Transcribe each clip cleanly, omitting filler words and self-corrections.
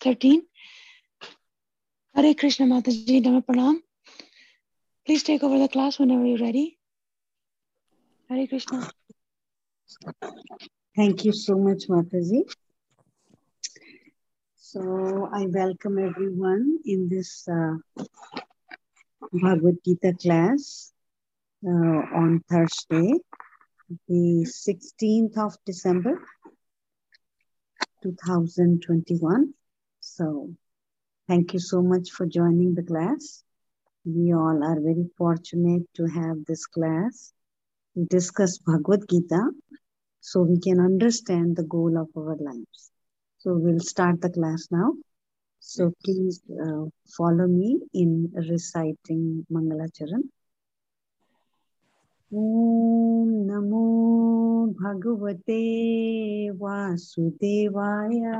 13. Hare Krishna Mataji, Dhamma Pranam. Please take over the class whenever you're ready. Hare Krishna. Thank you so much, Mataji. So I welcome everyone in this Bhagavad Gita class on Thursday, the 16th of December, 2021. So thank you so much for joining the class. We all are very fortunate to have this class to discuss Bhagavad Gita so we can understand the goal of our lives. So we'll start the class now. So please follow me in reciting Mangala Charan. Om Namo Bhagavate Vasudevaya.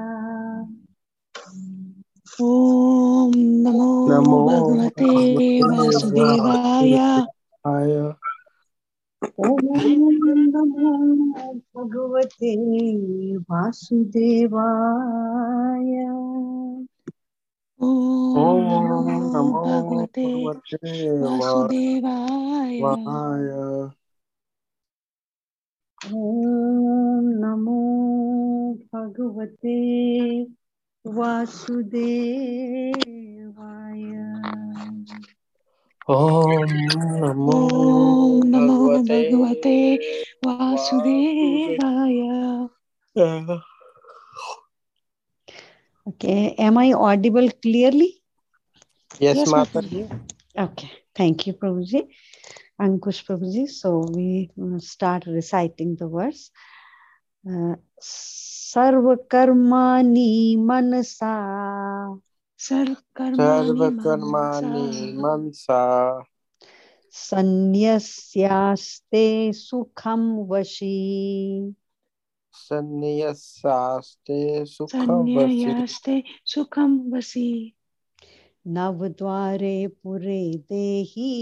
Om Namo Bhagavate Vasudevaya. Om Namo Bhagavate Vasudevaya. Om Namo Bhagavate Vasudevaya. Om Namo Bhagavate Vasudevaya. Om Namo Bhagavate Vasudevaya. Okay, am I audible clearly? Yes, Mataji. Okay, thank you, Prabhuji. Ankush Prabhuji. So we start reciting the verse. Sarvakarmani manasa. Sarvakarmani mansa. Sannyasaste sukham vashi. Sannyasaste sukham vashi. Navdware pure dehi.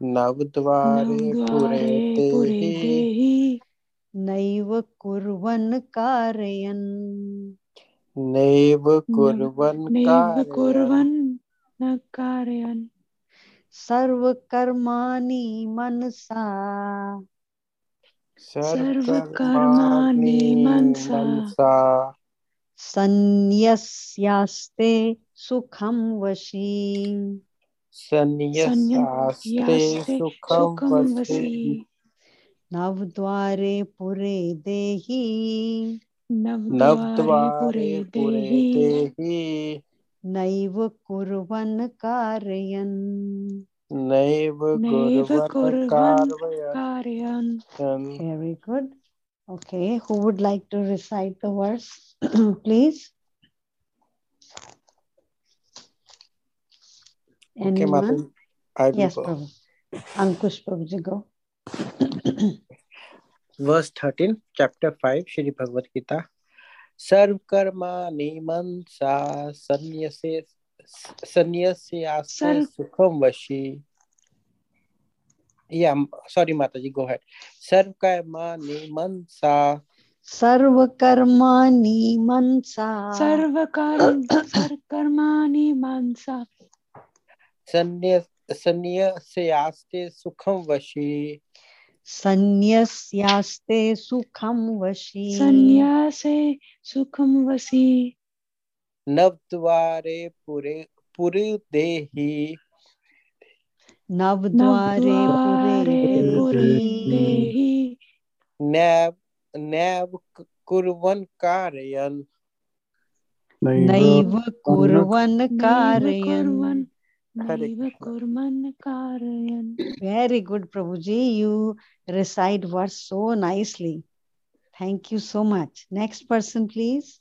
Navdware pure dehi. Naiva kurvan karayan. Naiva kurvan karayan. Sarvakarmani mansa. Sarvakarmani mansa. Sannyasaste sukham vashi. Sannyasaste sukham vashi. Navdware pure dehi. Navdware pure dehi. Naiva kurvan karayan. Naiva kurvan karayan. Very good. Okay, who would like to recite the verse, please? Anyone? Okay, yes, Prabhu. Ankush Prabhuji, go. Verse 13, chapter 5, Shri Bhagavad Gita. Sarvakarmani mansa sannyasaste sukham vashi. Yeah, sorry, Mataji, go ahead. Sarvakarmani mansa. Sarvakarmani mansa. Sarvakarmani mansa. Sannyasaste sukham vashi. Sannyasaste sukham vashi. Sannyase sukham vashi. Navdware pure dehi. Navdware pure dehi. Naiva kurvan karayan. Naiva kurvan karayan. Very good, Prabhuji. You recite verse so nicely. Thank you so much. Next person, please.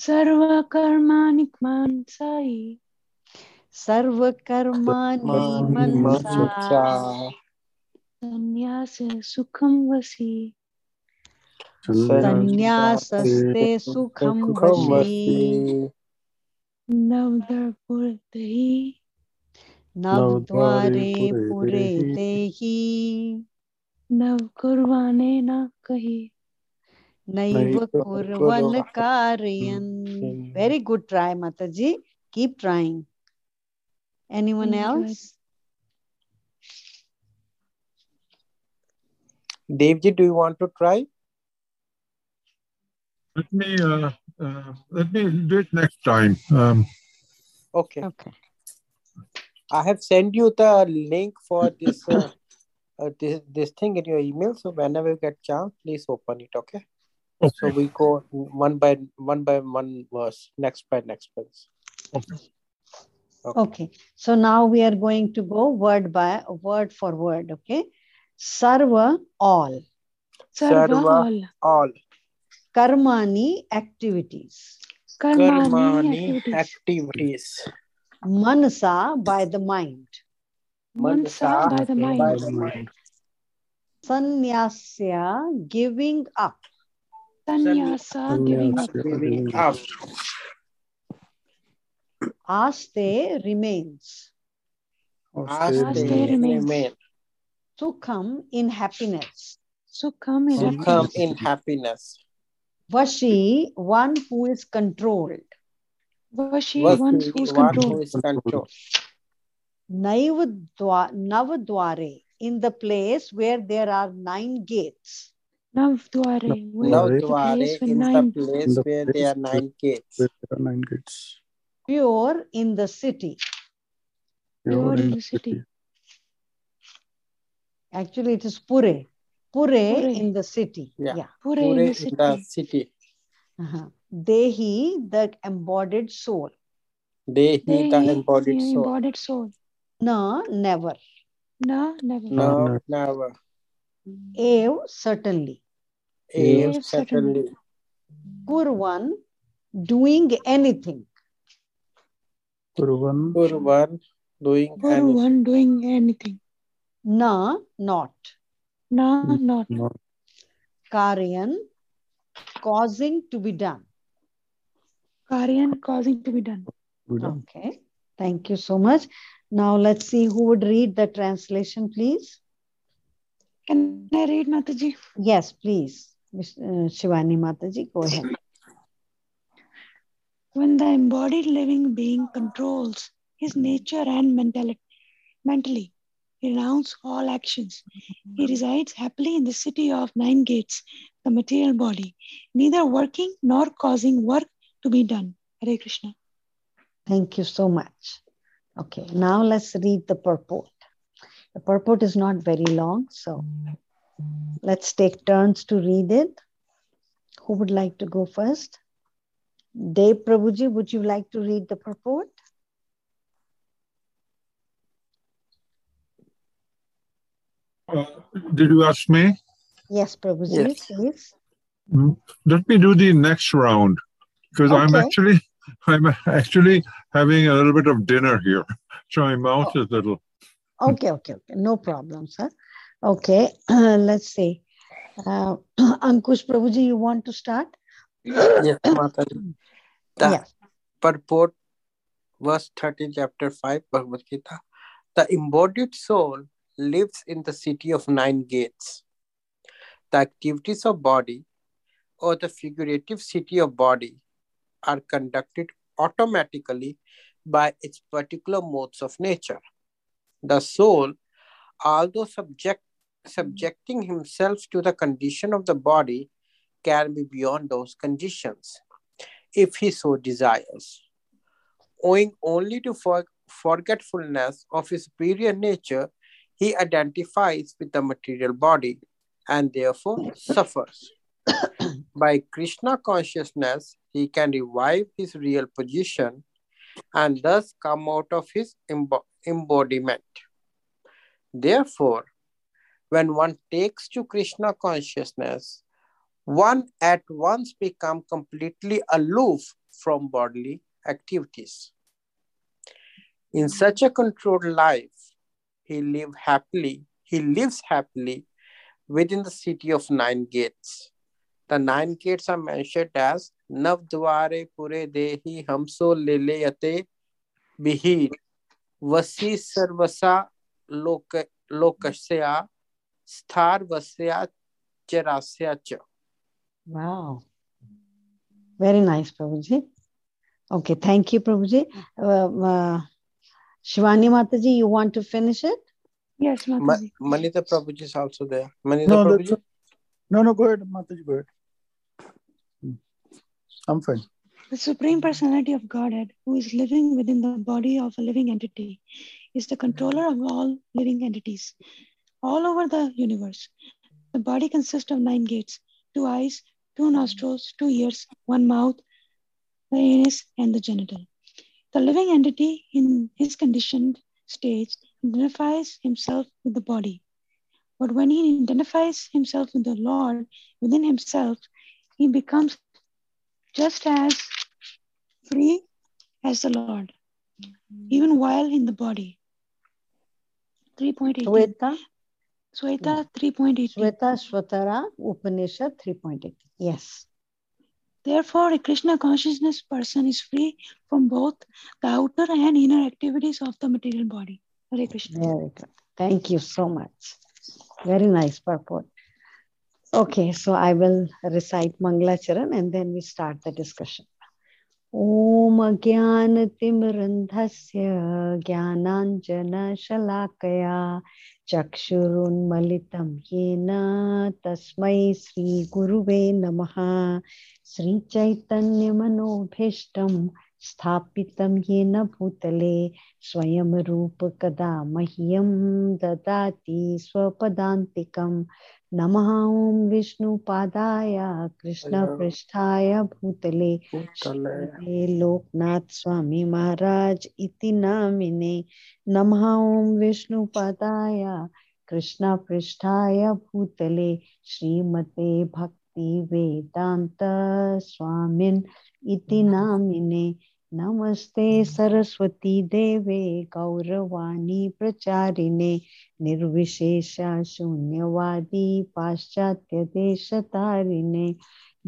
Sarvakarmani mansai. Sarvakarmani mansai. Sannyasa sukham vasi. Sannyasaste sukham vasi. Navdware pure dehi. Navdware pure dehi. Nav kurvane na kahi. Naiva kurval karyan. Very good try, Mataji. Keep trying. Anyone else? Devji, do you want to try? Let me do it next time. Okay. I have sent you the link for this this thing in your email. So whenever you get chance, please open it. Okay. So we go one by one verse, next by next verse. Okay. So now we are going to go word for word. Okay. Sarva, all. Sarva all. Karmani, activities. Karmani activities. Manasa, by the mind. Manasa by the mind. Sannyasya, giving up. Sannyasa giving up. Aste, remains. Aste remains. Sukham, in happiness. Sukham in happiness. Vashi, one who is controlled. One who is controlled. Navdware, in the place where there are 9 gates. Navdware, in the place where there are nine gates. Pure, in the city. Actually, it is Pure. Pure in the city. Dehi, the embodied soul. Dehi, the embodied soul. No, never. Ev, certainly. Kurvan, doing anything. Kurvan, doing anything. Na, not. Karyan, causing to be done. Okay. Thank you so much. Now let's see who would read the translation, please. Can I read, Mataji? Yes, please. Shivani Mataji, go ahead. When the embodied living being controls his nature and mentally, he renounces all actions. He resides happily in the city of 9 gates, the material body, neither working nor causing work to be done. Hare Krishna. Thank you so much. Okay, now let's read the purport. The purport is not very long, so let's take turns to read it. Who would like to go first? Dev Prabhuji, would you like to read the purport? Did you ask me? Yes, Prabhuji, yes. Please. Let me do the next round because I'm actually having a little bit of dinner here, so my mouth is little. Okay. No problem, sir. Okay, let's see. Ankush Prabhuji, you want to start? Yes, Mataji. Purport, verse 13, chapter 5, Bhagavad Gita. The embodied soul lives in the city of 9 gates. The activities of body, or the figurative city of body, are conducted automatically by its particular modes of nature. The soul, although subjecting himself to the condition of the body, can be beyond those conditions, if he so desires. Owing only to forgetfulness of his superior nature, he identifies with the material body and therefore suffers. By Krishna consciousness, he can revive his real position and thus come out of his embodiment. Therefore, when one takes to Krishna consciousness, one at once becomes completely aloof from bodily activities. In such a controlled life, he lives happily within the city of 9 gates. The 9 gates are mentioned as Navdware Pure Dehi Hamso Leleyate Bihir Vasi Sarvasa Lokasya Sthar Vasya Charasya Cha Wow. Very nice, Prabhuji. Okay, thank you, Prabhuji. Shivani Mataji, you want to finish it? Yes, Mataji. Manita Prabhuji is also there. Manita Prabhuji? No, go ahead, Mataji, go ahead. I'm fine. The Supreme Personality of Godhead, who is living within the body of a living entity, is the controller of all living entities all over the universe. The body consists of 9 gates, 2 eyes, 2 nostrils, 2 ears, 1 mouth, the anus, and the genital. The living entity in his conditioned state identifies himself with the body. But when he identifies himself with the Lord within himself, he becomes just as free as the Lord, even while in the body. 3.18. Sweta 3.18. Svetasvatara Upanishad 3.18. Yes. Therefore, a Krishna consciousness person is free from both the outer and inner activities of the material body. Hare Krishna. Very good. Thank you so much. Very nice purport. Okay, so I will recite Mangala Charan and then we start the discussion. Om Ajnana Timirandhasya Gyananjana Shalakaya CHAKSHURUN UNMALITAM Yena Tasmai SRI GURUVE NAMAHA SRI CHAITANYA MANO BHISHTAM Sthapitam Yena Bhutale Swayam Rupa Kada Mahiyam Dadati Swapadantikam Namah Om Vishnu Padaya Krishna Prishthaya Bhutale Kalaye Loknath Swami Maharaj Iti Namine Namah Om Vishnu Padaya Krishna Prishthaya Bhutale Shrimate Bhakti Vedanta Swamin Iti Namine Namaste Saraswati Deve Gauravani Pracharine Nirvisheshashunyavadi Paschatya Deshatarine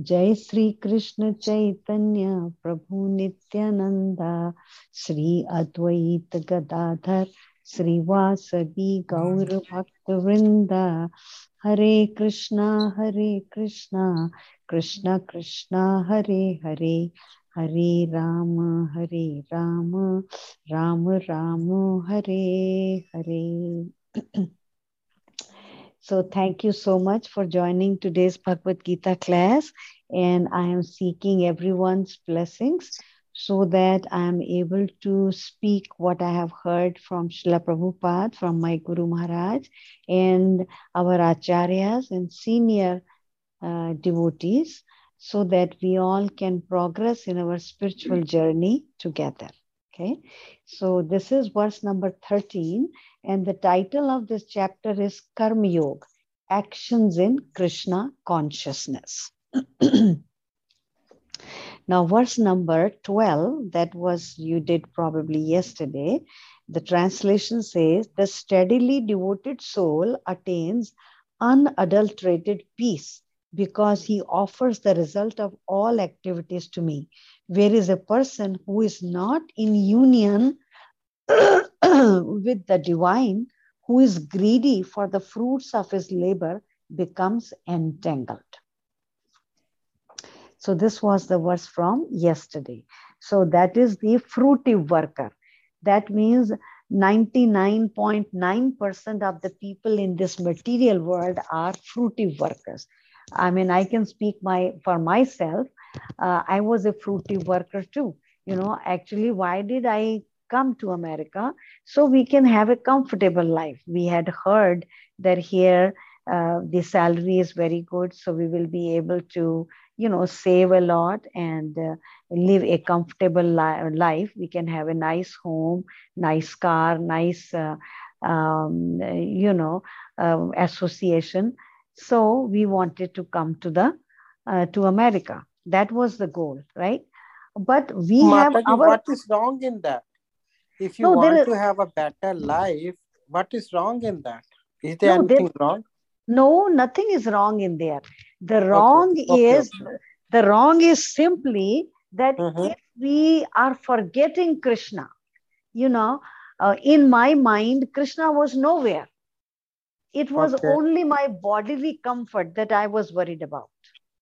Jai Sri Krishna Chaitanya Prabhu Nityananda Sri Advaita Gadadhar Sri Vasadi Gaura Bhaktavrinda Hare Krishna Hare Krishna Krishna Krishna Hare Hare Hare Rama, Hare Rama, Rama Rama, Hare Hare. So thank you so much for joining today's Bhagavad Gita class. And I am seeking everyone's blessings so that I am able to speak what I have heard from Srila Prabhupada, from my Guru Maharaj, and our Acharyas and senior devotees, so that we all can progress in our spiritual journey together. Okay, so this is verse number 13, and the title of this chapter is Karma Yoga, Actions in Krishna Consciousness. Now, verse number 12, that was, you did probably yesterday, the translation says, the steadily devoted soul attains unadulterated peace, because he offers the result of all activities to me. Whereas a person who is not in union with the divine, who is greedy for the fruits of his labor, becomes entangled. So this was the verse from yesterday. So that is the fruitive worker. That means 99.9% of the people in this material world are fruitive workers. I mean, I can speak for myself. I was a fruitive worker too. You know, actually, why did I come to America? So we can have a comfortable life. We had heard that here the salary is very good, so we will be able to, you know, save a lot and live a comfortable life. We can have a nice home, nice car, nice, association. So we wanted to come to America. That was the goal, right? But we Mataji, have our... What is wrong in that? If you want to have a better life, what is wrong in that? Is there anything wrong? No, nothing is wrong in there. The wrong is simply that if we are forgetting Krishna, you know, in my mind, Krishna was nowhere. It was only my bodily comfort that I was worried about.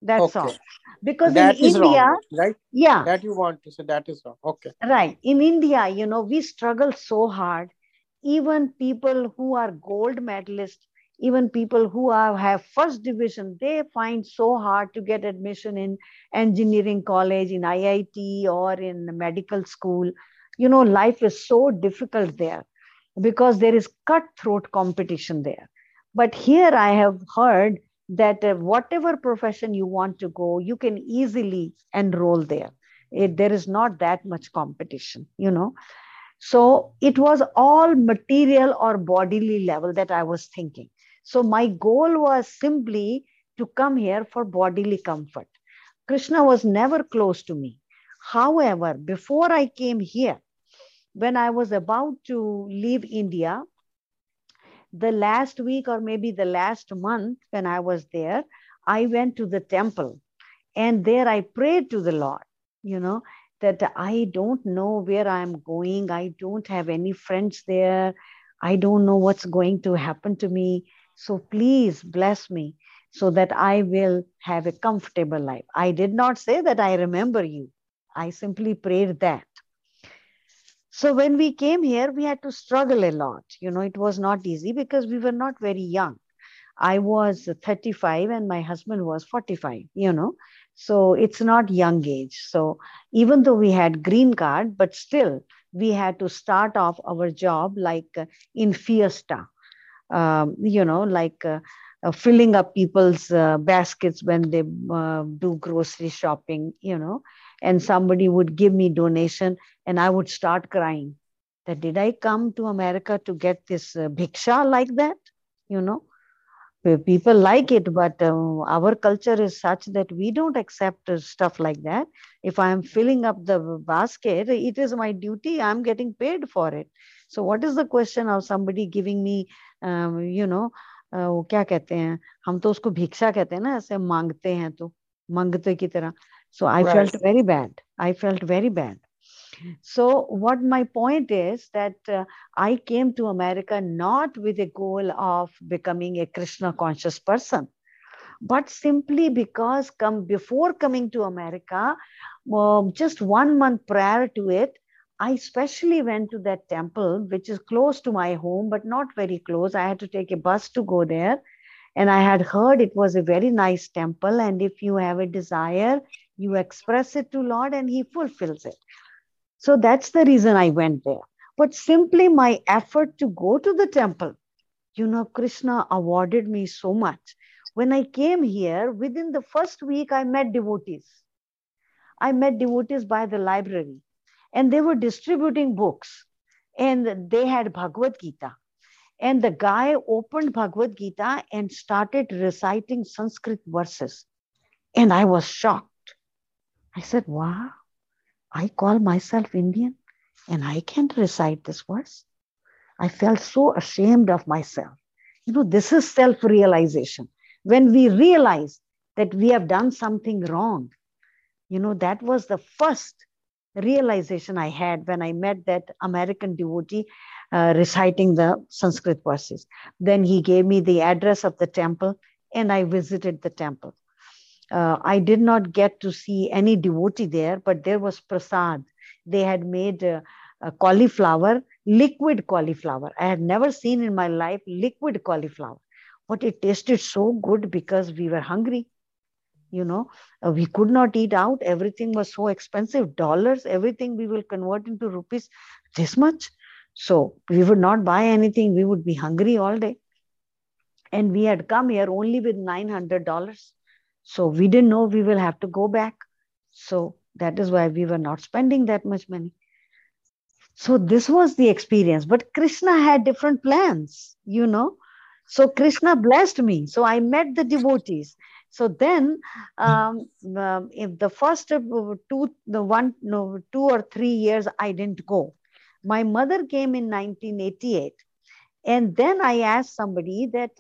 That's all. Because that in India, wrong, right? Yeah. That you want to say, that is wrong. Okay. Right. In India, you know, we struggle so hard. Even people who are gold medalists, even people who have first division, they find so hard to get admission in engineering college, in IIT or in the medical school. You know, life is so difficult there because there is cutthroat competition there. But here I have heard that whatever profession you want to go, you can easily enroll there. There is not that much competition, you know. So it was all material or bodily level that I was thinking. So my goal was simply to come here for bodily comfort. Krishna was never close to me. However, before I came here, when I was about to leave India, the last week or maybe the last month when I was there, I went to the temple and there I prayed to the Lord, you know, that I don't know where I'm going. I don't have any friends there. I don't know what's going to happen to me. So please bless me so that I will have a comfortable life. I did not say that I remember you. I simply prayed that. So when we came here, we had to struggle a lot. You know, it was not easy because we were not very young. I was 35 and my husband was 45, you know. So it's not young age. So even though we had green card, but still we had to start off our job like in fiesta, you know, like filling up people's baskets when they do grocery shopping, you know. And somebody would give me donation and I would start crying that did I come to America to get this bhiksha like that? You know, people like it, but our culture is such that we don't accept stuff like that. If I am filling up the basket, it is my duty. I'm getting paid for it. So what is the question of somebody giving me, you know, kya kehte hain? Hum to usko bhiksha kehte hain na, aise mangte hain to, mangte ki tarah. So I felt very bad. I felt very bad. So what my point is that I came to America not with a goal of becoming a Krishna conscious person, but simply because before coming to America, just 1 month prior to it, I especially went to that temple, which is close to my home, but not very close. I had to take a bus to go there. And I had heard it was a very nice temple. And if you have a desire, you express it to Lord and he fulfills it. So that's the reason I went there. But simply my effort to go to the temple, you know, Krishna awarded me so much. When I came here, within the first week, I met devotees. I met devotees by the library and they were distributing books and they had Bhagavad Gita. And the guy opened Bhagavad Gita and started reciting Sanskrit verses. And I was shocked. I said, wow, I call myself Indian and I can't recite this verse. I felt so ashamed of myself. You know, this is self-realization. When we realize that we have done something wrong, you know, that was the first realization I had when I met that American devotee reciting the Sanskrit verses. Then he gave me the address of the temple and I visited the temple. I did not get to see any devotee there, but there was prasad. They had made a cauliflower, liquid cauliflower. I had never seen in my life liquid cauliflower, but it tasted so good because we were hungry. You know, we could not eat out. Everything was so expensive. Dollars, everything we will convert into rupees, this much. So we would not buy anything. We would be hungry all day. And we had come here only with $900. So we didn't know we will have to go back. So that is why we were not spending that much money. So this was the experience. But Krishna had different plans, you know. So Krishna blessed me. So I met the devotees. So then, if the first 2 or 3 years, I didn't go. My mother came in 1988. And then I asked somebody that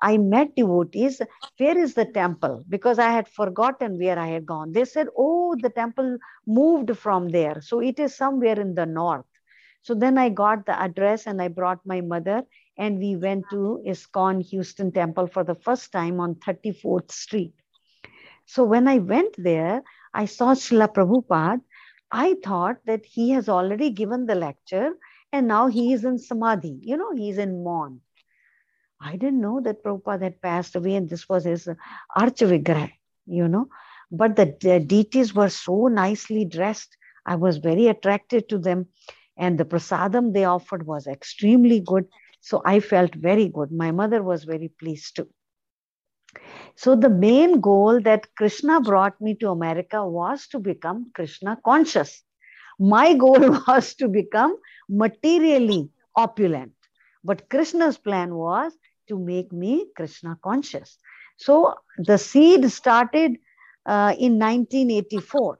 I met devotees, where is the temple? Because I had forgotten where I had gone. They said, oh, the temple moved from there. So it is somewhere in the north. So then I got the address and I brought my mother. And we went to ISKCON Houston Temple for the first time on 34th Street. So when I went there, I saw Srila Prabhupada. I thought that he has already given the lecture and now he is in samadhi, you know, he's in mourn. I didn't know that Prabhupada had passed away and this was his archvigraha, you know. But the deities were so nicely dressed. I was very attracted to them. And the prasadam they offered was extremely good. So I felt very good. My mother was very pleased too. So the main goal that Krishna brought me to America was to become Krishna conscious. My goal was to become materially opulent. But Krishna's plan was to make me Krishna conscious. So the seed started in 1984.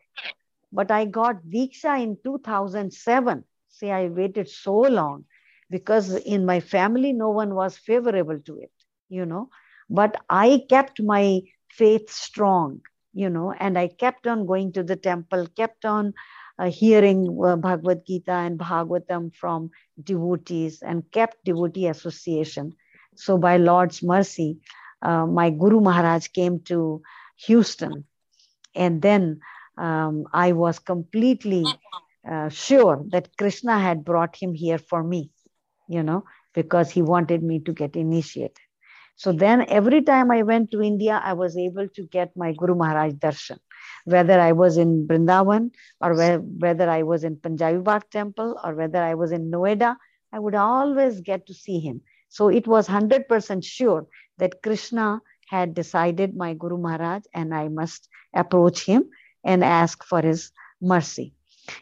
But I got Diksha in 2007. See, I waited so long because in my family, no one was favorable to it, you know. But I kept my faith strong, you know, and I kept on going to the temple, kept on hearing Bhagavad Gita and Bhagavatam from devotees and kept devotee association. So by Lord's mercy, my Guru Maharaj came to Houston. And then I was completely sure that Krishna had brought him here for me, you know, because he wanted me to get initiated. So then every time I went to India, I was able to get my Guru Maharaj darshan, whether I was in Vrindavan or whether I was in Panjabi Bagh temple or whether I was in Noida, I would always get to see him. So it was 100% sure that Krishna had decided my Guru Maharaj and I must approach him and ask for his mercy.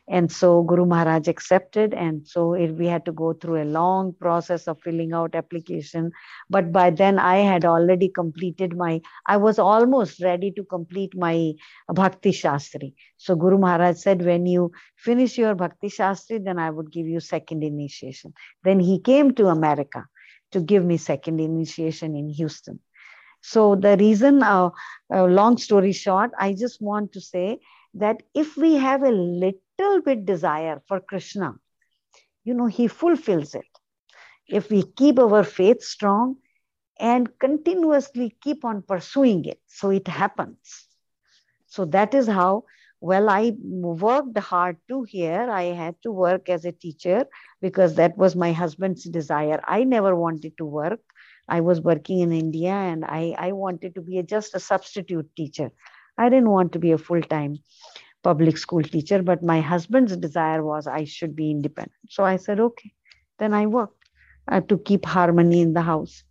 And so Guru Maharaj accepted, and so we had to go through a long process of filling out application. But by then I had already completed I was almost ready to complete my Bhakti Shastri. So Guru Maharaj said, when you finish your Bhakti Shastri, then I would give you second initiation. Then he came to America to give me second initiation in Houston. So the reason, long story short, I just want to say that if we have a little bit desire for Krishna, you know, he fulfills it. If we keep our faith strong and continuously keep on pursuing it, so it happens. So that is how, well, I worked hard too here. I had to work as a teacher because that was my husband's desire. I never wanted to work. I was working in India and I wanted to be just a substitute teacher. I didn't want to be a full-time public school teacher, but my husband's desire was I should be independent. So I said, okay, then I worked to keep harmony in the house.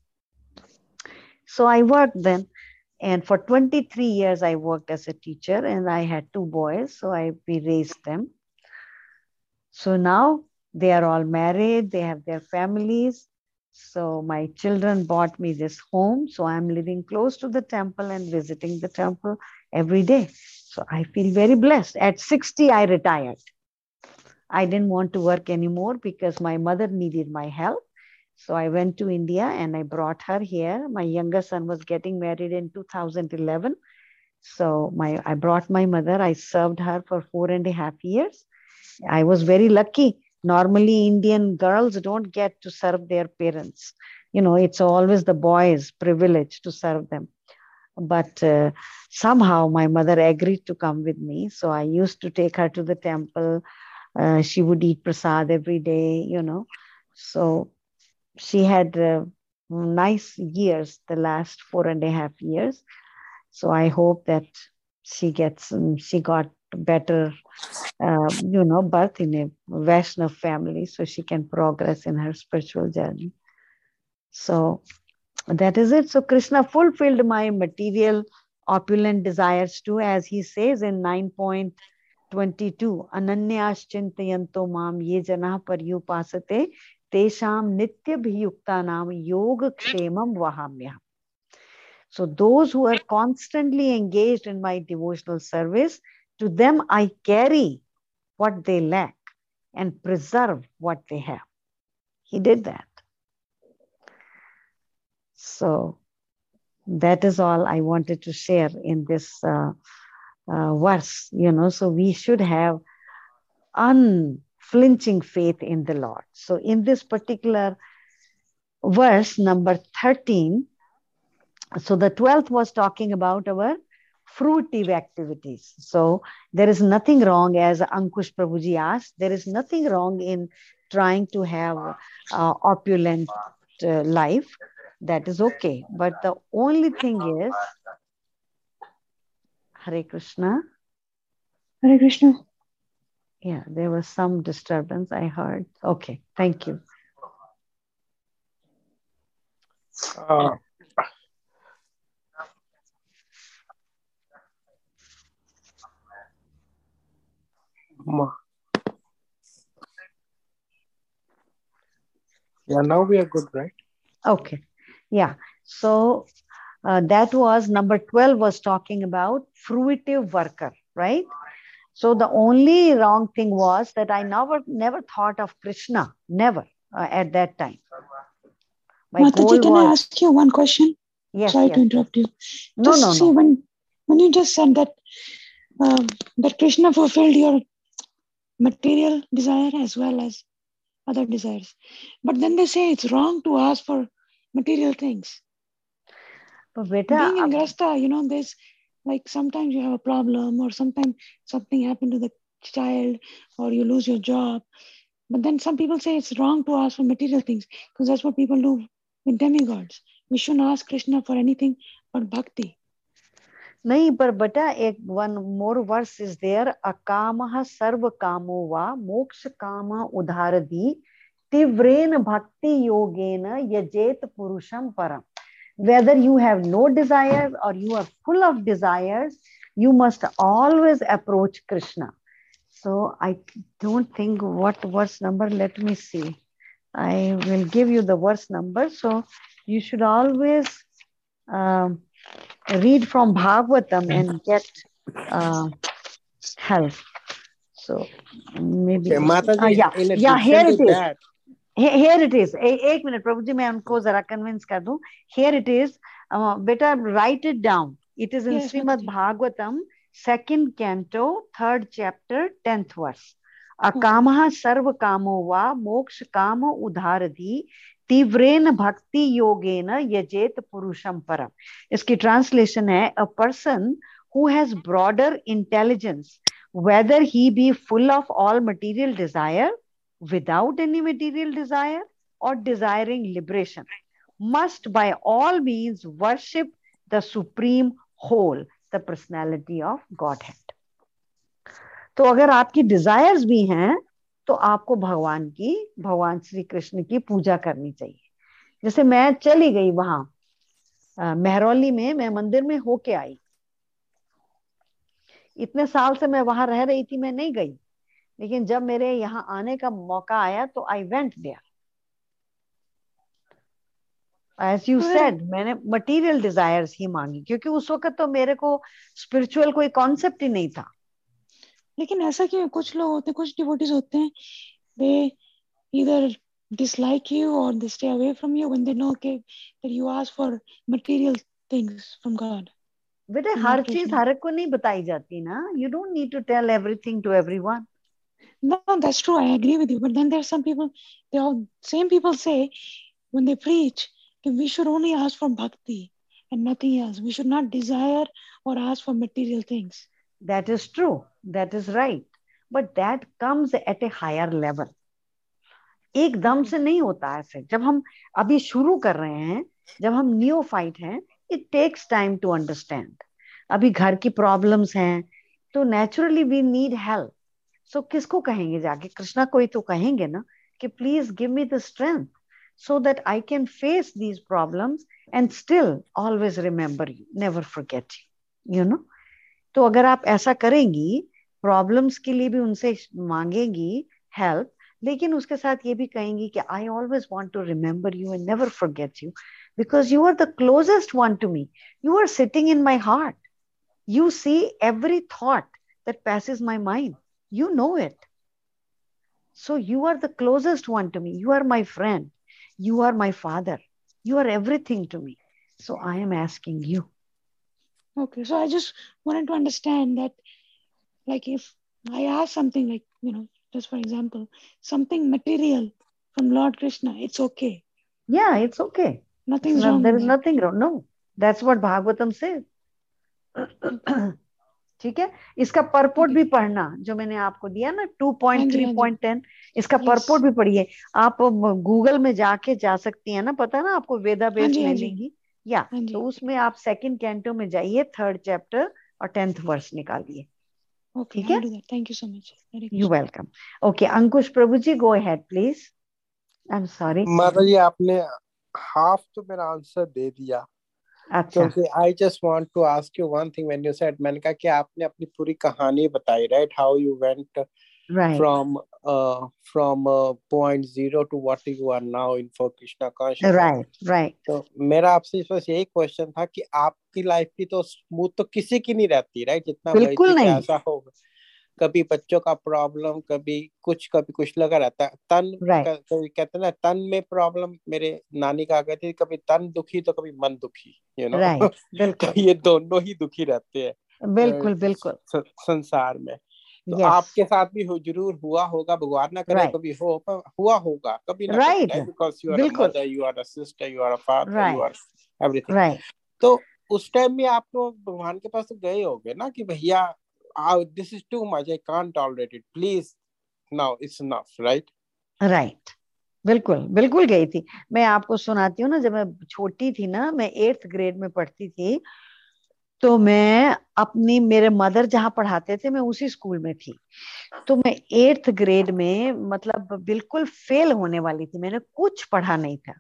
So I worked then. And for 23 years, I worked as a teacher and I had two boys. So we raised them. So now they are all married. They have their families. So my children bought me this home. So I'm living close to the temple and visiting the temple every day. So I feel very blessed. At 60, I retired. I didn't want to work anymore because my mother needed my help. So I went to India and I brought her here. My younger son was getting married in 2011. So I brought my mother. I served her for 4.5 years. I was very lucky. Normally, Indian girls don't get to serve their parents. You know, it's always the boys' privilege to serve them. But somehow my mother agreed to come with me. So I used to take her to the temple. She would eat prasad every day, you know. So she had nice years, the last 4.5 years. So I hope that she got better, you know, birth in a Vaishnav family so she can progress in her spiritual journey. So that is it. So Krishna fulfilled my material opulent desires too, as he says in 9.22, Ananyas chintayanto mam ye janah paryupasate tesham nityabhiyuktanam yoga kshemam vahamyam. So those who are constantly engaged in my devotional service, to them, I carry what they lack and preserve what they have. He did that. So that is all I wanted to share in this verse, you know. So we should have unflinching faith in the Lord. So in this particular verse, number 13, so the 12th was talking about our fruitive activities. So there is nothing wrong, as Ankush Prabhuji asked, there is nothing wrong in trying to have opulent life. That is okay. But the only thing is, Hare Krishna. Hare Krishna. Yeah, there was some disturbance I heard. Okay, thank you. Yeah, now we are good, right? Okay. Yeah. So that was number 12 was talking about fruitive worker, right? So the only wrong thing was that I never thought of Krishna, never at that time. Mataji, can I ask you one question? Yes. Sorry to interrupt you. No, just no. When you just said that that Krishna fulfilled your material desire as well as other desires, but then they say it's wrong to ask for material things. But being in grasta, you know, there's like sometimes you have a problem, or sometimes something happened to the child, or you lose your job. But then some people say it's wrong to ask for material things, because that's what people do with demigods. We shouldn't ask Krishna for anything but bhakti. Nahi, par bata, one more verse is there. Akamaha sarva kamo va moksha kama udharadi tivrena bhakti yogena yajet purusham param. Whether you have no desires or you are full of desires, you must always approach Krishna. So I don't think what verse number, let me see. I will give you the verse number. So you should always read from Bhagavatam and get help. So maybe... Okay, Mataji, yeah, here it is. Here it is. Ek minute, Prabhuji, main unko zara convince kar dun. Here it is. Beta, write it down. It is in Srimad Bhagavatam, 2nd canto, 3rd chapter, 10th verse. Akamaha sarva kamo va moksha kama udharadi tivrena bhakti yogena yajet purusham param. Iski translation hai, a person who has broader intelligence, whether he be full of all material desire, without any material desire, or desiring liberation, must by all means worship the supreme whole, the personality of Godhead. तो अगर आपकी desires भी हैं, तो आपको भगवान की, भगवान श्री कृष्ण की पूजा करनी चाहिए। जैसे मैं चली गई वहाँ, महरौली में, मैं मंदिर में होके आई। इतने साल से मैं वहाँ रह रही थी, मैं नहीं गई। लेकिन जब मेरे यहाँ आने का मौका आया तो I went there. As you said, मैंने material desires ही मांगी, क्योंकि उस वक्त तो मेरे को spiritual कोई concept ही नहीं था. लेकिन ऐसा क्यों? कुछ लोग होते हैं, कुछ devotees होते हैं, they either dislike you or they stay away from you when they know that you ask for material things from God. बेटे हर चीज हर को नहीं बताई जाती ना. You don't need to tell everything to everyone. No, that's true. I agree with you. But then there are some people, same people say when they preach that we should only ask for bhakti and nothing else. We should not desire or ask for material things. That is true. That is right. But that comes at a higher level. एकदम से नहीं होता ऐसे. जब हम अभी शुरू कर रहे हैं, जब हम neophyte हैं, it takes time to understand. अभी घर की problems हैं, तो naturally we need help. So किसको कहेंगे जाके? कृष्णा को ही तो कहेंगे ना कि please give me the strength so that I can face these problems and still always remember you, never forget you, you know. तो अगर आप ऐसा करेंगी, problems के लिए भी उनसे मांगेंगी help, लेकिन उसके साथ ये भी कहेंगी कि I always want to remember you and never forget you because you are the closest one to me. You are sitting in my heart. You see every thought that passes my mind. You know it. So you are the closest one to me. You are my friend. You are my father. You are everything to me. So I am asking you. Okay. So I just wanted to understand that, like, if I ask something like, you know, just for example, something material from Lord Krishna, it's okay. Yeah, it's okay. Nothing's wrong. There is nothing wrong. No. That's what Bhagavatam says. ठीक है, इसका purport भी पढ़ना जो मैंने आपको दिया ना 2.3.10, इसका परपोर्ट भी पढ़िए। आप गूगल में जाके जा सकती है ना, पता ना आपको वेदा बेस मिलेगी या तो उसमें आप सेकंड कैंटो में जाइए, 3rd चैप्टर और 10th वर्ष निकालिए। ठीक है, thank you so much. You welcome. Okay Ankush Prabhu ji go ahead please. I am sorry माता जी, आपने हाफ तो मेरा आंसर दे दिया। अच्छा, I just want to ask you one thing when you said, मैंने कहा कि आपने अपनी पूरी कहानी बताई, right, how you went from point zero to what you are now in for Krishna consciousness. Right. तो मेरा आपसे बस यही क्वेश्चन था कि आपकी लाइफ की तो स्मूथ तो किसी की नहीं रहती, राइट, जितना बिल्कुल नहीं, ऐसा होगा कभी बच्चों का प्रॉब्लम, कभी कुछ लगा रहता तन, कभी कहते ना तन में प्रॉब्लम, मेरे नानी का कहती कभी तन दुखी तो कभी मन दुखी, यू नो, बिल्कुल ये दोनों ही दुखी रहते हैं बिल्कुल संसार में। तो आपके साथ भी जरूर हुआ होगा, भगवान ना करे कभी हुआ होगा, कभी ना, because you are a mother, you are a sister, you are a father, you are everything. तो उस टाइम में आप तो भगवान के पास गए होगे ना कि भैया this is too much, I can't tolerate it, please now it's enough, right. बिल्कुल गई थी। मैं आपको सुनाती हूँ ना, जब मैं छोटी थी ना, मैं 8th ग्रेड में पढ़ती थी, तो मैं अपनी, मेरे मदर जहाँ पढ़ाते थे मैं उसी स्कूल में थी, तो मैं 8th ग्रेड में मतलब बिल्कुल फेल होने वाली थी, मैंने कुछ पढ़ा नहीं था।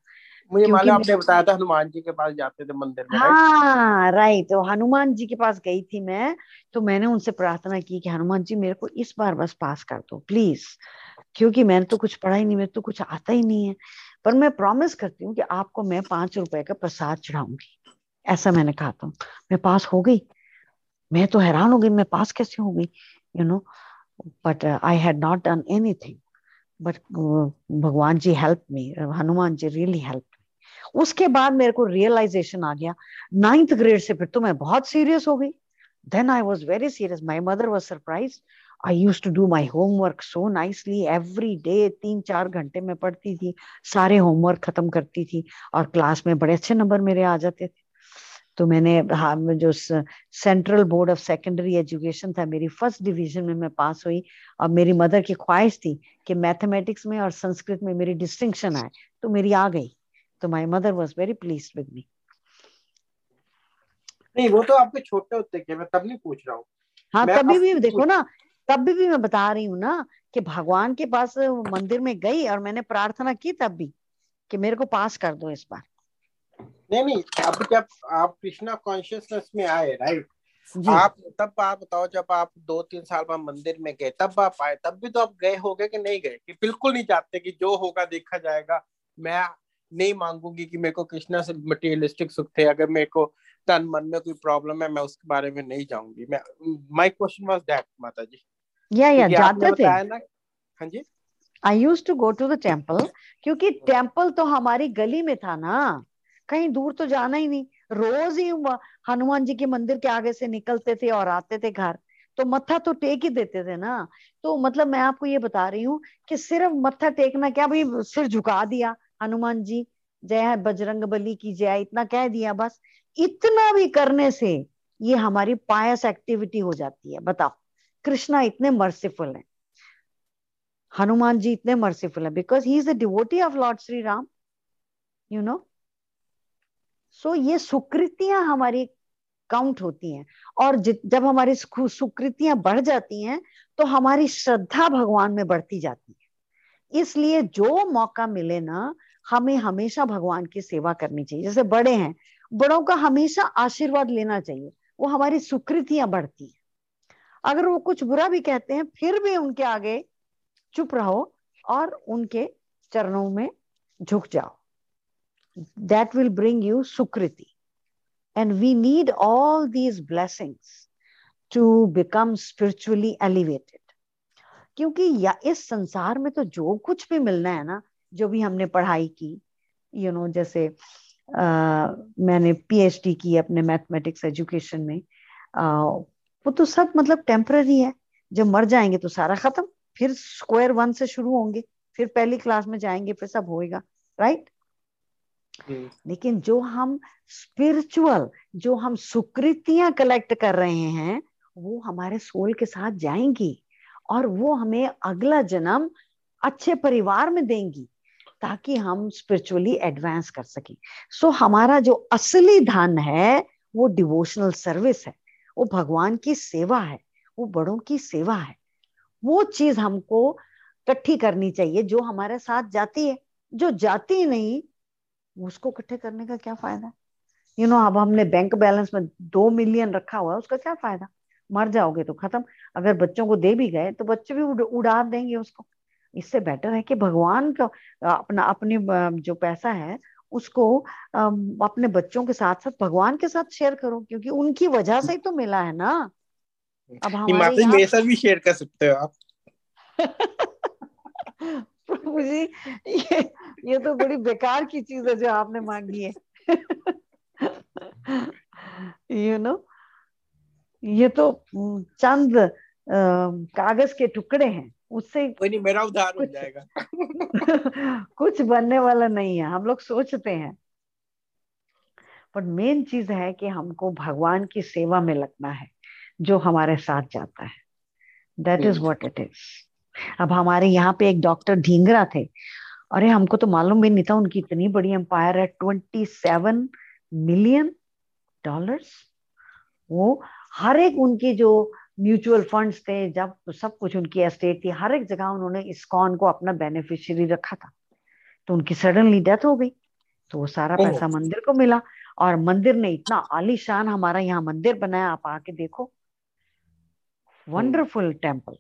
मुझे मालूम आपने बताया था हनुमान जी के पास जाते थे मंदिर में, हाँ राइट, तो हनुमान जी के पास गई थी मैं, तो मैंने उनसे प्रार्थना की कि हनुमान जी मेरे को इस बार बस पास कर दो प्लीज, क्योंकि मैंने तो कुछ पढ़ा ही नहीं, मेरे तो कुछ आता ही नहीं है, पर मैं प्रॉमिस करती हूँ कि आपको मैं 5 रुपए का प्रसाद चढ़ाऊंगी, ऐसा मैंने कहा था। मैं पास हो गई, मैं तो हैरान हो गई मैं पास कैसे हो गई, you know, but I had not done anything, but भगवान जी help me, Hanuman ji really help me. उसके बाद मेरे को रियलाइजेशन आ गया 9th ग्रेड से, फिर तो मैं बहुत सीरियस हो गई, then I was very serious, my mother was surprise, I use to do my homework so nicely every day, 3-4 घंटे में पढ़ती थी, सारे होमवर्क खत्म करती थी और क्लास में बड़े अच्छे नंबर मेरे आ जाते थे। तो मैंने जो central board of secondary education था, मेरी 1st डिवीजन में मैं पास हुई, और मेरी मदर की ख्वाहिश थी कि मैथमेटिक्स में और संस्कृत में मेरी डिस्टिंक्शन आए, तो मेरी आ गई, तो my mother was very pleased with me. नहीं वो तो आपके छोटे होते के, मैं तब नहीं पूछ रहा हूँ, हाँ तभी भी देखो ना, तभी भी मैं बता रही हूँ ना कि भगवान के पास मंदिर में गई और मैंने प्रार्थना की तब भी कि मेरे को पास कर दो इस बार। नहीं अब जब आप कृष्णा कॉन्शियसनेस में आए, राइट, आप तब आप बताओ जब आप 2-3 साल बाद मंदिर में गए तब आप आए, तब भी तो आप गए होगे कि नहीं गए कि बिल्कुल नहीं चाहते कि जो होगा देखा जाएगा, मैं नहीं मांगूंगी कि मेरे को कृष्णा से मटेरियलिस्टिक सुख थे, अगर मेरे को तन मन में कोई प्रॉब्लम है मैं उसके बारे में नहीं जाऊंगी। मैं माय क्वेश्चन वाज दैट माता जी, या जाते थे, हां जी, I used to go to the temple, क्योंकि टेंपल तो हमारी गली में था ना, कहीं दूर तो जाना ही नहीं, रोज ही हनुमान जी के मंदिर के आगे से निकलते थे और आते थे घर, तो मत्था तो टेक ही देते थे ना। तो मतलब मैं आपको ये बता रही हूँ कि सिर्फ मत्था टेकना क्या भाई, सिर झुका दिया, हनुमान जी जय, बजरंग बली की जय, इतना कह दिया, बस इतना भी करने से ये हमारी पायस एक्टिविटी हो जाती है। बताओ, कृष्णा इतने मर्सीफुल है, हनुमान जी इतने मर्सीफुल है, because he is the devotee of lord Shri Ram, you know. So ये सुकृतियां हमारी काउंट होती हैं, और जब हमारी सुकृतियां बढ़ जाती हैं तो हमारी श्रद्धा भगवान में बढ़ती जाती है। इसलिए जो मौका मिले ना, हमें हमेशा भगवान की सेवा करनी चाहिए। जैसे बड़े हैं, बड़ों का हमेशा आशीर्वाद लेना चाहिए, वो हमारी सुकृतियां बढ़ती हैं। अगर वो कुछ बुरा भी कहते हैं फिर भी उनके आगे चुप रहो और उनके चरणों में झुक जाओ, that will bring you sukriti, and we need all these blessings to become spiritually elevated, क्योंकि या इस संसार में तो जो कुछ भी मिलना है ना, जो भी हमने पढ़ाई की, you know, जैसे मैंने PhD की अपने मैथमेटिक्स एजुकेशन में, वो तो सब मतलब टेम्पररी है, जब मर जाएंगे तो सारा खत्म, फिर स्क्वायर 1 से शुरू होंगे, फिर पहली क्लास में जाएंगे, फिर सब होएगा, राइट। लेकिन जो हम स्पिरिचुअल, जो हम सुकृतियां कलेक्ट कर रहे हैं वो हमारे सोल के साथ जाएंगी और वो हमें अगला जन्म अच्छे परिवार में देंगी ताकि हम स्पिरिचुअली एडवांस कर सकें। सो हमारा जो असली धन है वो डिवोशनल सर्विस है, वो भगवान की सेवा है, वो बड़ों की सेवा है। वो चीज हमको इकट्ठी करनी चाहिए जो हमारे साथ जाती है, जो जाती नहीं उसको इकट्ठे करने का क्या फायदा। यू नो, अब हमने बैंक बैलेंस में 2 मिलियन रखा हुआ है, उसका क्या फायदा, मर जाओगे तो खत्म। अगर बच्चों को दे भी गए तो बच्चे भी उड़ा देंगे उसको। इससे बेटर है कि भगवान का अपना अपने जो पैसा है उसको अपने बच्चों के साथ साथ भगवान के साथ शेयर करो, क्योंकि उनकी वजह से ही तो मिला है ना। अब हमारे मेरे साथ भी शेयर कर सकते हो आप। प्रभु जी, ये तो बड़ी बेकार की चीज है जो आपने मांगी है। यू नो, ये तो चंद कागज के टुकड़े हैं, उससे नहीं मेरा उधार हो जाएगा। कुछ बनने वाला नहीं है, हम लोग सोचते हैं। पर मेन चीज है कि हमको भगवान की सेवा में लगना है जो हमारे साथ जाता है। That is what it is. अब हमारे यहाँ पे एक डॉक्टर ढींगरा थे, अरे हमको तो मालूम भी नहीं था उनकी इतनी बड़ी एम्पायर है। $27 मिलियन वो हर एक उनकी जो म्यूचुअल फंड्स थे, जब सब कुछ उनकी एस्टेट थी, हर एक जगह उन्होंने इस्कॉन को अपना बेनिफिशियरी रखा था। तो उनकी सडनली डेथ हो गई तो वो सारा पैसा मंदिर को मिला और मंदिर ने इतना आलीशान हमारा यहाँ मंदिर बनाया, आप आके देखो, वंडरफुल टेम्पल,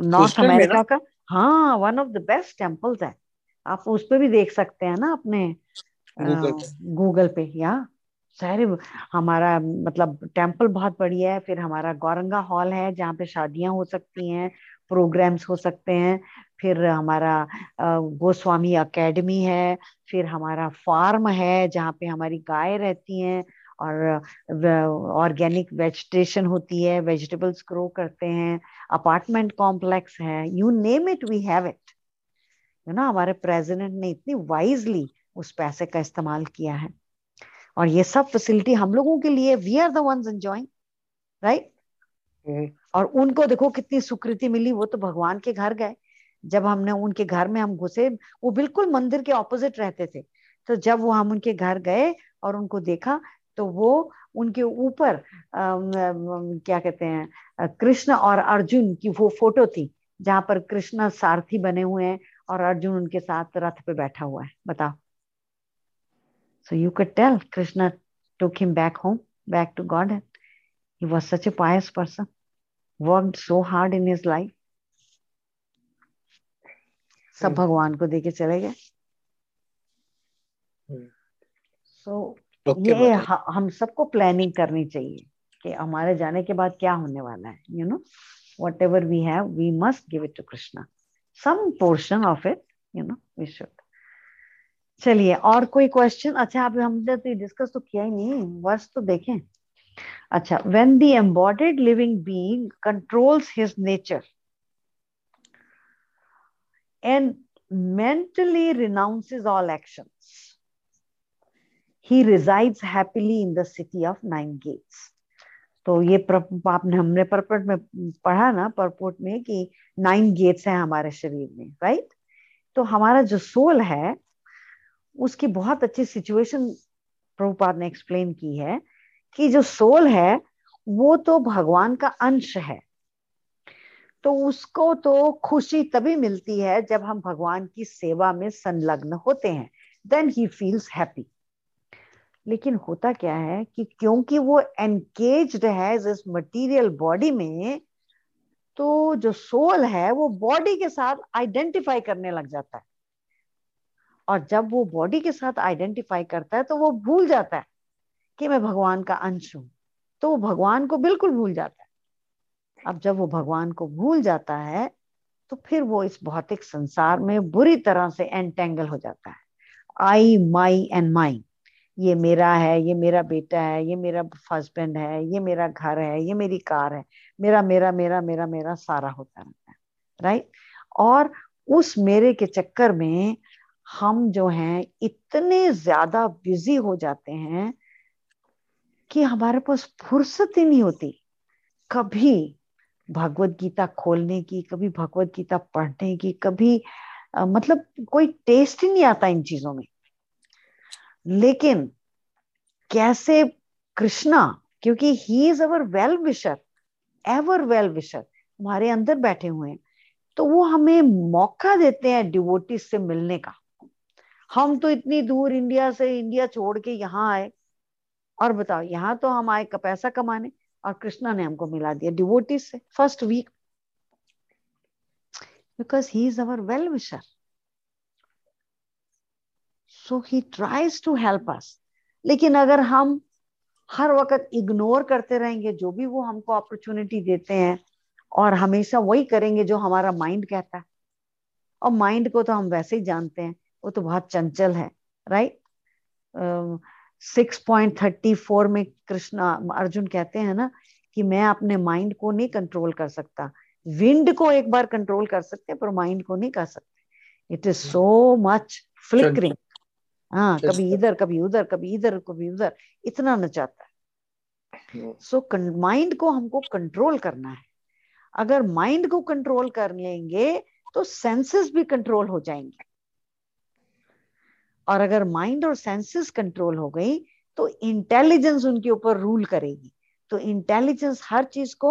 नॉर्थ अमेरिका का, हाँ, one of the best temples है। आप उस पे भी देख सकते हैं ना अपने गूगल पे। या सारे हमारा मतलब टेम्पल बहुत बढ़िया है। फिर हमारा गौरंगा हॉल है जहाँ पे शादियां हो सकती हैं, प्रोग्राम्स हो सकते हैं। फिर हमारा गोस्वामी एकेडमी है। फिर हमारा फार्म है जहाँ पे हमारी गाय रहती हैं और ऑर्गेनिक वेजिटेशन होती है, वेजिटेबल्स ग्रो करते हैं। अपार्टमेंट कॉम्प्लेक्स है, you name it, we have it. You know, हमारे प्रेसिडेंट ने इतनी वाइजली उस पैसे का इस्तेमाल किया है और ये सब फैसिलिटी हम लोगों के लिए, we are the ones enjoying, right. और उनको देखो कितनी सुकृति मिली, वो तो भगवान के घर गए। जब हमने उनके घर में हम घुसे, वो बिल्कुल मंदिर के ऑपोजिट रहते थे, तो जब वो हम उनके घर गए और उनको देखा तो वो उनके ऊपर क्या कहते हैं, कृष्ण और अर्जुन की वो फोटो थी जहां पर कृष्ण सारथी बने हुए हैं और अर्जुन उनके साथ रथ पे बैठा हुआ है। बताओ। So you could tell Krishna took him back home, back to Godhead. He was such a pious person, worked so hard in his life. सब भगवान को देके चले गए। So ये हम सबको प्लानिंग करनी चाहिए कि हमारे जाने के बाद क्या होने वाला है। You know, whatever we have, we must give it to Krishna. Some portion of it, you know, we should. चलिए, और कोई क्वेश्चन? अच्छा, आप हमने तो डिस्कस तो किया ही नहीं, वर्स तो देखें। अच्छा, when the embodied living being controls his nature and mentally renounces all actions, he resides happily in the city of 9 gates. तो ये आपने हमने परपोर्ट में पढ़ा ना, परपोर्ट में कि 9 गेट्स हैं हमारे शरीर में, राइट। तो हमारा जो सोल है उसकी बहुत अच्छी सिचुएशन प्रभुपाद ने एक्सप्लेन की है कि जो सोल है वो तो भगवान का अंश है, तो उसको तो खुशी तभी मिलती है जब हम भगवान की सेवा में संलग्न होते हैं, देन ही फील्स हैप्पी। लेकिन होता क्या है कि क्योंकि वो एंगेज्ड है इस मटेरियल बॉडी में, तो जो सोल है वो बॉडी के साथ आइडेंटिफाई करने लग जाता है और जब वो बॉडी के साथ आइडेंटिफाई करता है तो वो भूल जाता है कि मैं भगवान का अंश हूं, तो वो भगवान को बिल्कुल भूल जाता है। अब जब वो भगवान को भूल जाता है तो फिर वो इस भौतिक संसार में बुरी तरह से एंटेंगल हो जाता है। आई, माई एंड माइन, ये मेरा है, ये मेरा बेटा है, ये मेरा हस्बैंड है, ये मेरा घर है, ये मेरी कार है, मेरा मेरा मेरा मेरा मेरा सारा होता रहता है, राइट। और उस मेरे के चक्कर में हम जो हैं इतने ज्यादा बिजी हो जाते हैं कि हमारे पास फुर्सत ही नहीं होती, कभी भगवत गीता खोलने की, कभी भगवत गीता पढ़ने की, कभी मतलब कोई टेस्ट ही नहीं आता इन चीजों में। लेकिन कैसे कृष्णा, क्योंकि he is our well wisher, ever well wisher, हमारे अंदर बैठे हुए हैं, तो वो हमें मौका देते हैं डिवोटीज से मिलने का। हम तो इतनी दूर इंडिया से, इंडिया छोड़ के यहाँ आए, और बताओ यहाँ तो हम आए पैसा कमाने और कृष्णा ने हमको मिला दिया डिवोटीज से first week, because he is our well wisher, so he tries to help us. लेकिन अगर हम हर वक्त इग्नोर करते रहेंगे जो भी वो हमको अपॉर्चुनिटी देते हैं, और हमेशा वही करेंगे जो हमारा माइंड कहता है, और माइंड को तो हम वैसे ही जानते हैं, वो तो बहुत चंचल है, राइट। 6.34 में कृष्णा अर्जुन कहते हैं ना कि मैं अपने माइंड को नहीं कंट्रोल कर सकता, विंड को एक बार कंट्रोल कर सकते पर माइंड को नहीं कर सकते, it is so much flickering, हाँ, कभी इधर कभी उधर, कभी इधर कभी उधर, इतना नचाता है। सो माइंड को हमको कंट्रोल करना है, अगर माइंड को कंट्रोल कर लेंगे तो सेंसेस भी कंट्रोल हो जाएंगे, और अगर माइंड और सेंसेस कंट्रोल हो गई तो इंटेलिजेंस उनके ऊपर रूल करेगी। तो इंटेलिजेंस हर चीज को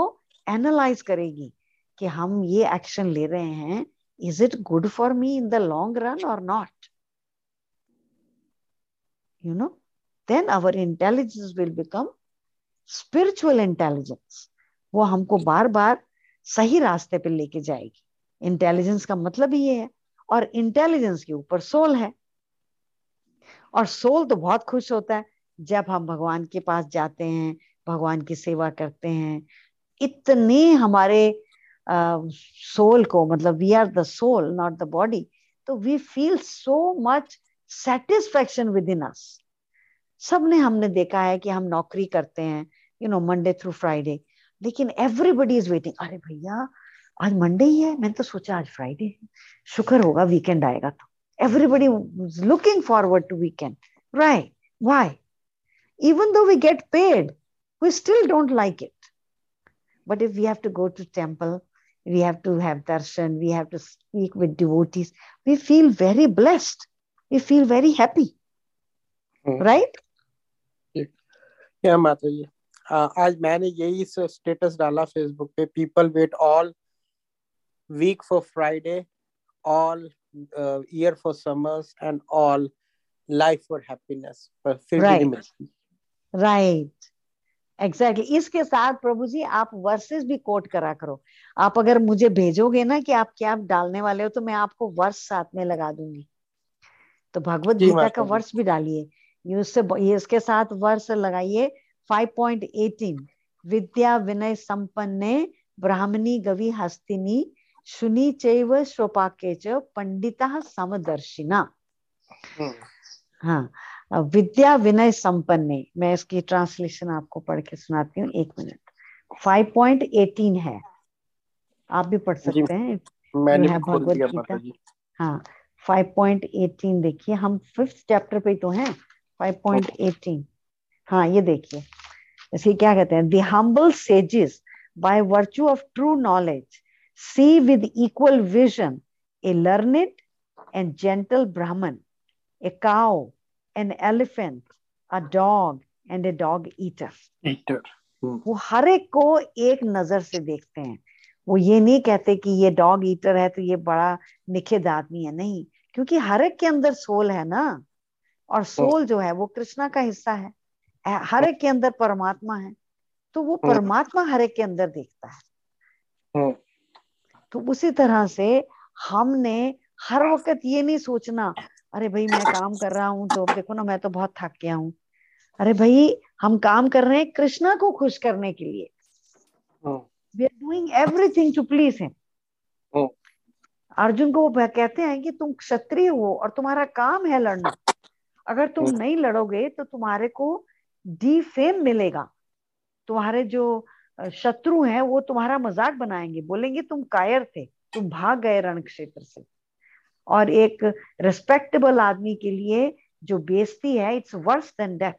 एनालाइज करेगी कि हम ये एक्शन ले रहे हैं, is it good for me in the long run और not, you know, then our intelligence will become spiritual intelligence. वो हमको बार बार सही रास्ते पे लेके जाएगी। इंटेलिजेंस का मतलब ही ये है, और इंटेलिजेंस के ऊपर सोल है, और सोल तो बहुत खुश होता है जब हम भगवान के पास जाते हैं, भगवान की सेवा करते हैं। इतने हमारे सोल को, मतलब we are the soul not the body, तो we feel so much satisfaction within us. सबने हमने देखा है कि हम नौकरी करते हैं, you know, Monday through Friday, लेकिन एवरीबडी इज वेटिंग, अरे भैया आज मंडे ही है, मैंने तो सोचा आज फ्राइडे है, शुक्र होगा वीकेंड आएगा। तो everybody is looking forward to weekend, right? Why? Even though we get paid, we still don't like it, but if we have to go to temple, we have to have darshan, we have to speak with devotees, we feel very blessed, we feel very happy, right? Yeah, Mataji. आज मैंने यही status डाला Facebook पे, people wait all week for Friday, all year for summers, and all life for happiness. Right. Right. Exactly. इसके साथ प्रभु जी आप versus भी coat करा करो। आप अगर मुझे भेजोगे ना कि आप क्या डालने वाले हो, तो मैं आपको वर्स साथ में लगा दूंगी। तो भगवत गीता का वर्स भी डालिए, ये इसके साथ वर्स लगाइए। 5.18 विद्या विनय संपन्ने ब्राह्मणी गवी हस्तिनी शुनि चैव शोपाके च पंडिता समदर्शिना। हाँ, विद्या विनय संपन्ने, मैं इसकी ट्रांसलेशन आपको पढ़ के सुनाती हूँ, एक मिनट। 5.18 है, आप भी पढ़ सकते हैं, भगवत गीता। हाँ, 5.18 देखिए, हम 5th चैप्टर पे तो हैं। 5.18, हाँ ये देखिए, इसे क्या कहते हैं? The humble sages, by virtue of true knowledge, see with equal vision a learned and gentle Brahman, a cow, an elephant, a dog, and a dog eater. वो हर एक को एक नजर से देखते हैं। वो ये नहीं कहते कि ये डॉग ईटर है तो ये बड़ा निखिद आदमी है, नहीं, क्योंकि हर एक के अंदर सोल है ना, और सोल जो है वो कृष्णा का हिस्सा है। हर एक के अंदर परमात्मा है, तो वो परमात्मा हर एक के अंदर देखता है। तो उसी तरह से हमने हर वक्त ये नहीं सोचना, अरे भाई मैं काम कर रहा हूँ तो देखो ना मैं तो बहुत थक गया हूँ। अरे भाई हम काम कर रहे हैं कृष्णा को खुश करने के लिए, we are doing everything to please him. Arjun को वो कहते हैं कि तुम क्षत्रिय हो और तुम्हारा काम है लड़ना, अगर तुम नहीं लड़ोगे तो तुम्हारे को डिफेम मिलेगा, तुम्हारे जो शत्रु हैं वो तुम्हारा मजाक बनाएंगे, बोलेंगे तुम कायर थे, तुम भाग गए रण क्षेत्र से। और एक रिस्पेक्टेबल आदमी के लिए जो बेइज्जती है इट्स वर्स देन दैट.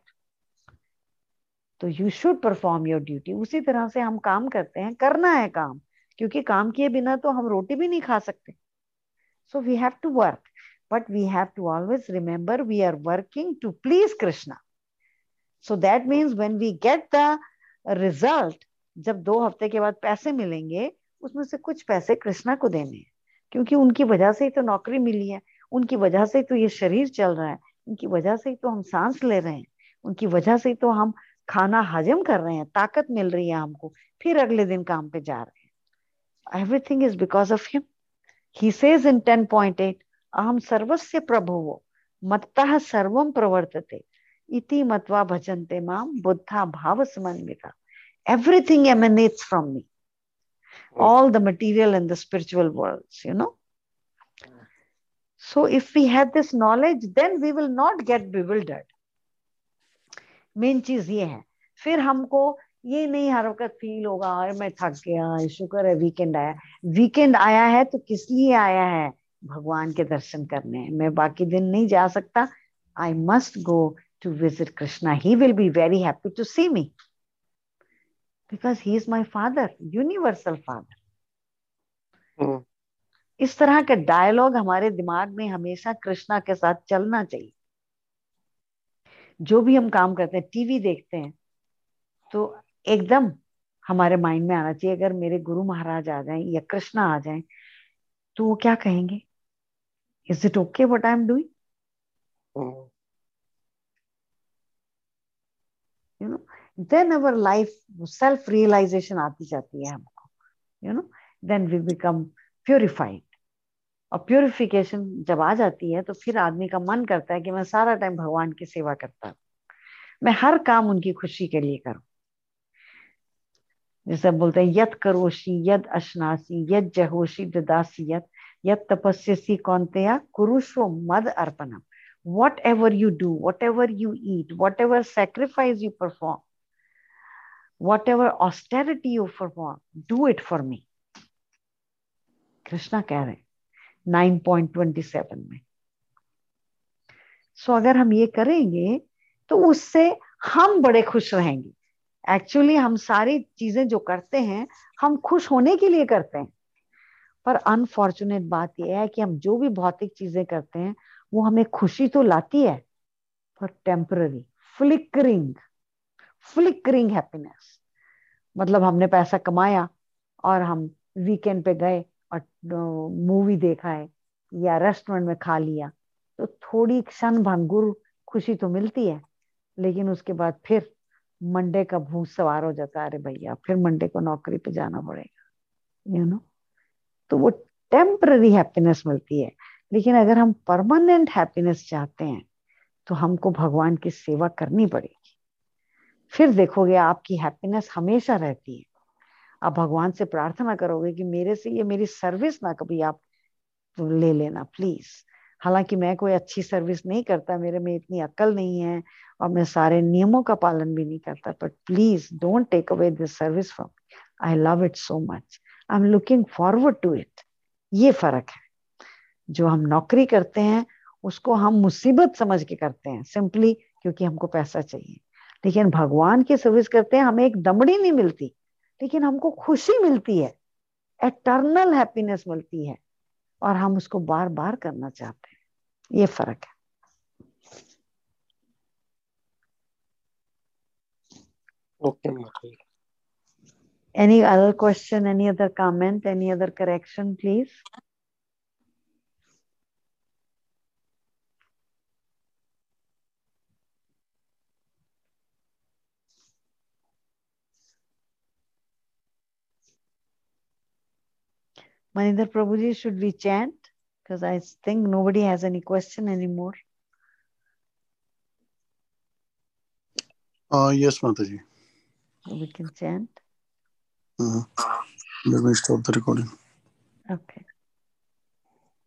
तो you should perform your duty. उसी तरह से हम काम करते हैं, करना है काम, क्योंकि काम किए बिना तो हम रोटी भी नहीं खा सकते. So we have to work, but we have to always remember we are working to please Krishna. So that means when we get the result, जब 2 हफ्ते के बाद पैसे मिलेंगे उसमें से कुछ पैसे कृष्णा को देने हैं, क्योंकि उनकी वजह से ही तो नौकरी मिली है, उनकी वजह से ही तो ये शरीर चल रहा है, उनकी वजह से ही तो हम सांस ले रहे हैं, उनकी वजह से ही तो हम खाना हजम कर रहे हैं, ताकत मिल रही है हमको, फिर अगले दिन काम पे जा रहे हैं. Everything is because of him. He says in 10.8 अहम सर्वस्य प्रभुवो मत्तः सर्वम प्रवर्तते इति मत्वा भजन्ते माम बुद्धा भाव समन्विता. Everything emanates from me, all the material and the spiritual worlds, you know. So if we have this knowledge, then we will not get bewildered. Main चीज ये है. फिर हमको ये नहीं हरकत फील होगा, अरे मैं थक गया, शुक्र है वीकेंड आया. वीकेंड आया है तो किस लिए आया है? भगवान के दर्शन करने. मैं बाकी दिन नहीं जा सकता, I must go to visit Krishna. He will be very happy to see me. Because he is my father, universal father. इस तरह का डायलॉग हमारे दिमाग में हमेशा कृष्णा के साथ चलना चाहिए. जो भी हम काम करते हैं, टीवी देखते हैं, तो एकदम हमारे माइंड में आना चाहिए, अगर मेरे गुरु महाराज आ जाएं या कृष्णा आ जाएं तो वो क्या कहेंगे? Is it okay what I am doing? You know? Then our life self-realization आती जाती है हमको, you know. Then we become purified. और purification जब आ जाती है तो फिर आदमी का मन करता है कि मैं सारा टाइम भगवान की सेवा करता हूँ, मैं हर काम उनकी खुशी के लिए करूँ. जैसे बोलते हैं यत करोषि यद अश्नासी यद जहोषि ददासी यत यत तपस्यसि कौन्तेय कुरुष्व मद अर्पणम्. Whatever you do, whatever you eat, whatever sacrifice you perform, whatever austerity you perform, do it for me. Krishna कह रहे 9.27 में. So अगर हम ये करेंगे तो उससे हम बड़े खुश रहेंगे. Actually हम सारी चीजें जो करते हैं हम खुश होने के लिए करते हैं, पर अनफॉर्चुनेट बात यह है कि हम जो भी भौतिक चीजें करते हैं वो हमें खुशी तो लाती है, पर टेम्पररी फ्लिकरिंग हैप्पीनेस. मतलब हमने पैसा कमाया और हम वीकेंड पे गए और मूवी देखा है या रेस्टोरेंट में खा लिया, तो थोड़ी क्षण भंगुर खुशी तो मिलती है, लेकिन उसके बाद फिर मंडे का भूत सवार हो जाता है, अरे भैया फिर मंडे को नौकरी पे जाना पड़ेगा, यू नो. तो वो टेम्पररी हैप्पीनेस मिलती है, लेकिन अगर हम परमानेंट हैप्पीनेस चाहते हैं तो हमको भगवान की सेवा करनी पड़ेगी. फिर देखोगे आपकी हैप्पीनेस हमेशा रहती है. आप भगवान से प्रार्थना करोगे कि मेरे से ये मेरी सर्विस ना कभी आप ले लेना प्लीज. हालांकि मैं कोई अच्छी सर्विस नहीं करता, मेरे में इतनी अक्ल नहीं है और मैं सारे नियमों का पालन भी नहीं करता, but please don't take away this service from me. I love it so much, I am looking forward to it. ये फर्क है. जो हम नौकरी करते हैं उसको हम मुसीबत समझ के करते हैं, सिंपली क्योंकि हमको पैसा चाहिए, लेकिन भगवान की सर्विस करते हैं, हमें एक दमड़ी नहीं मिलती लेकिन हमको खुशी मिलती है, एटर्नल हैप्पीनेस मिलती है, और हम उसको बार बार करना चाहते हैं. ये फर्क है. Okay. Any other question, any other comment, any other correction please? Manindra Prabhuji, should we chant? Because I think nobody has any question anymore. Yes, Mataji. So we can chant. Let me stop the recording. Okay.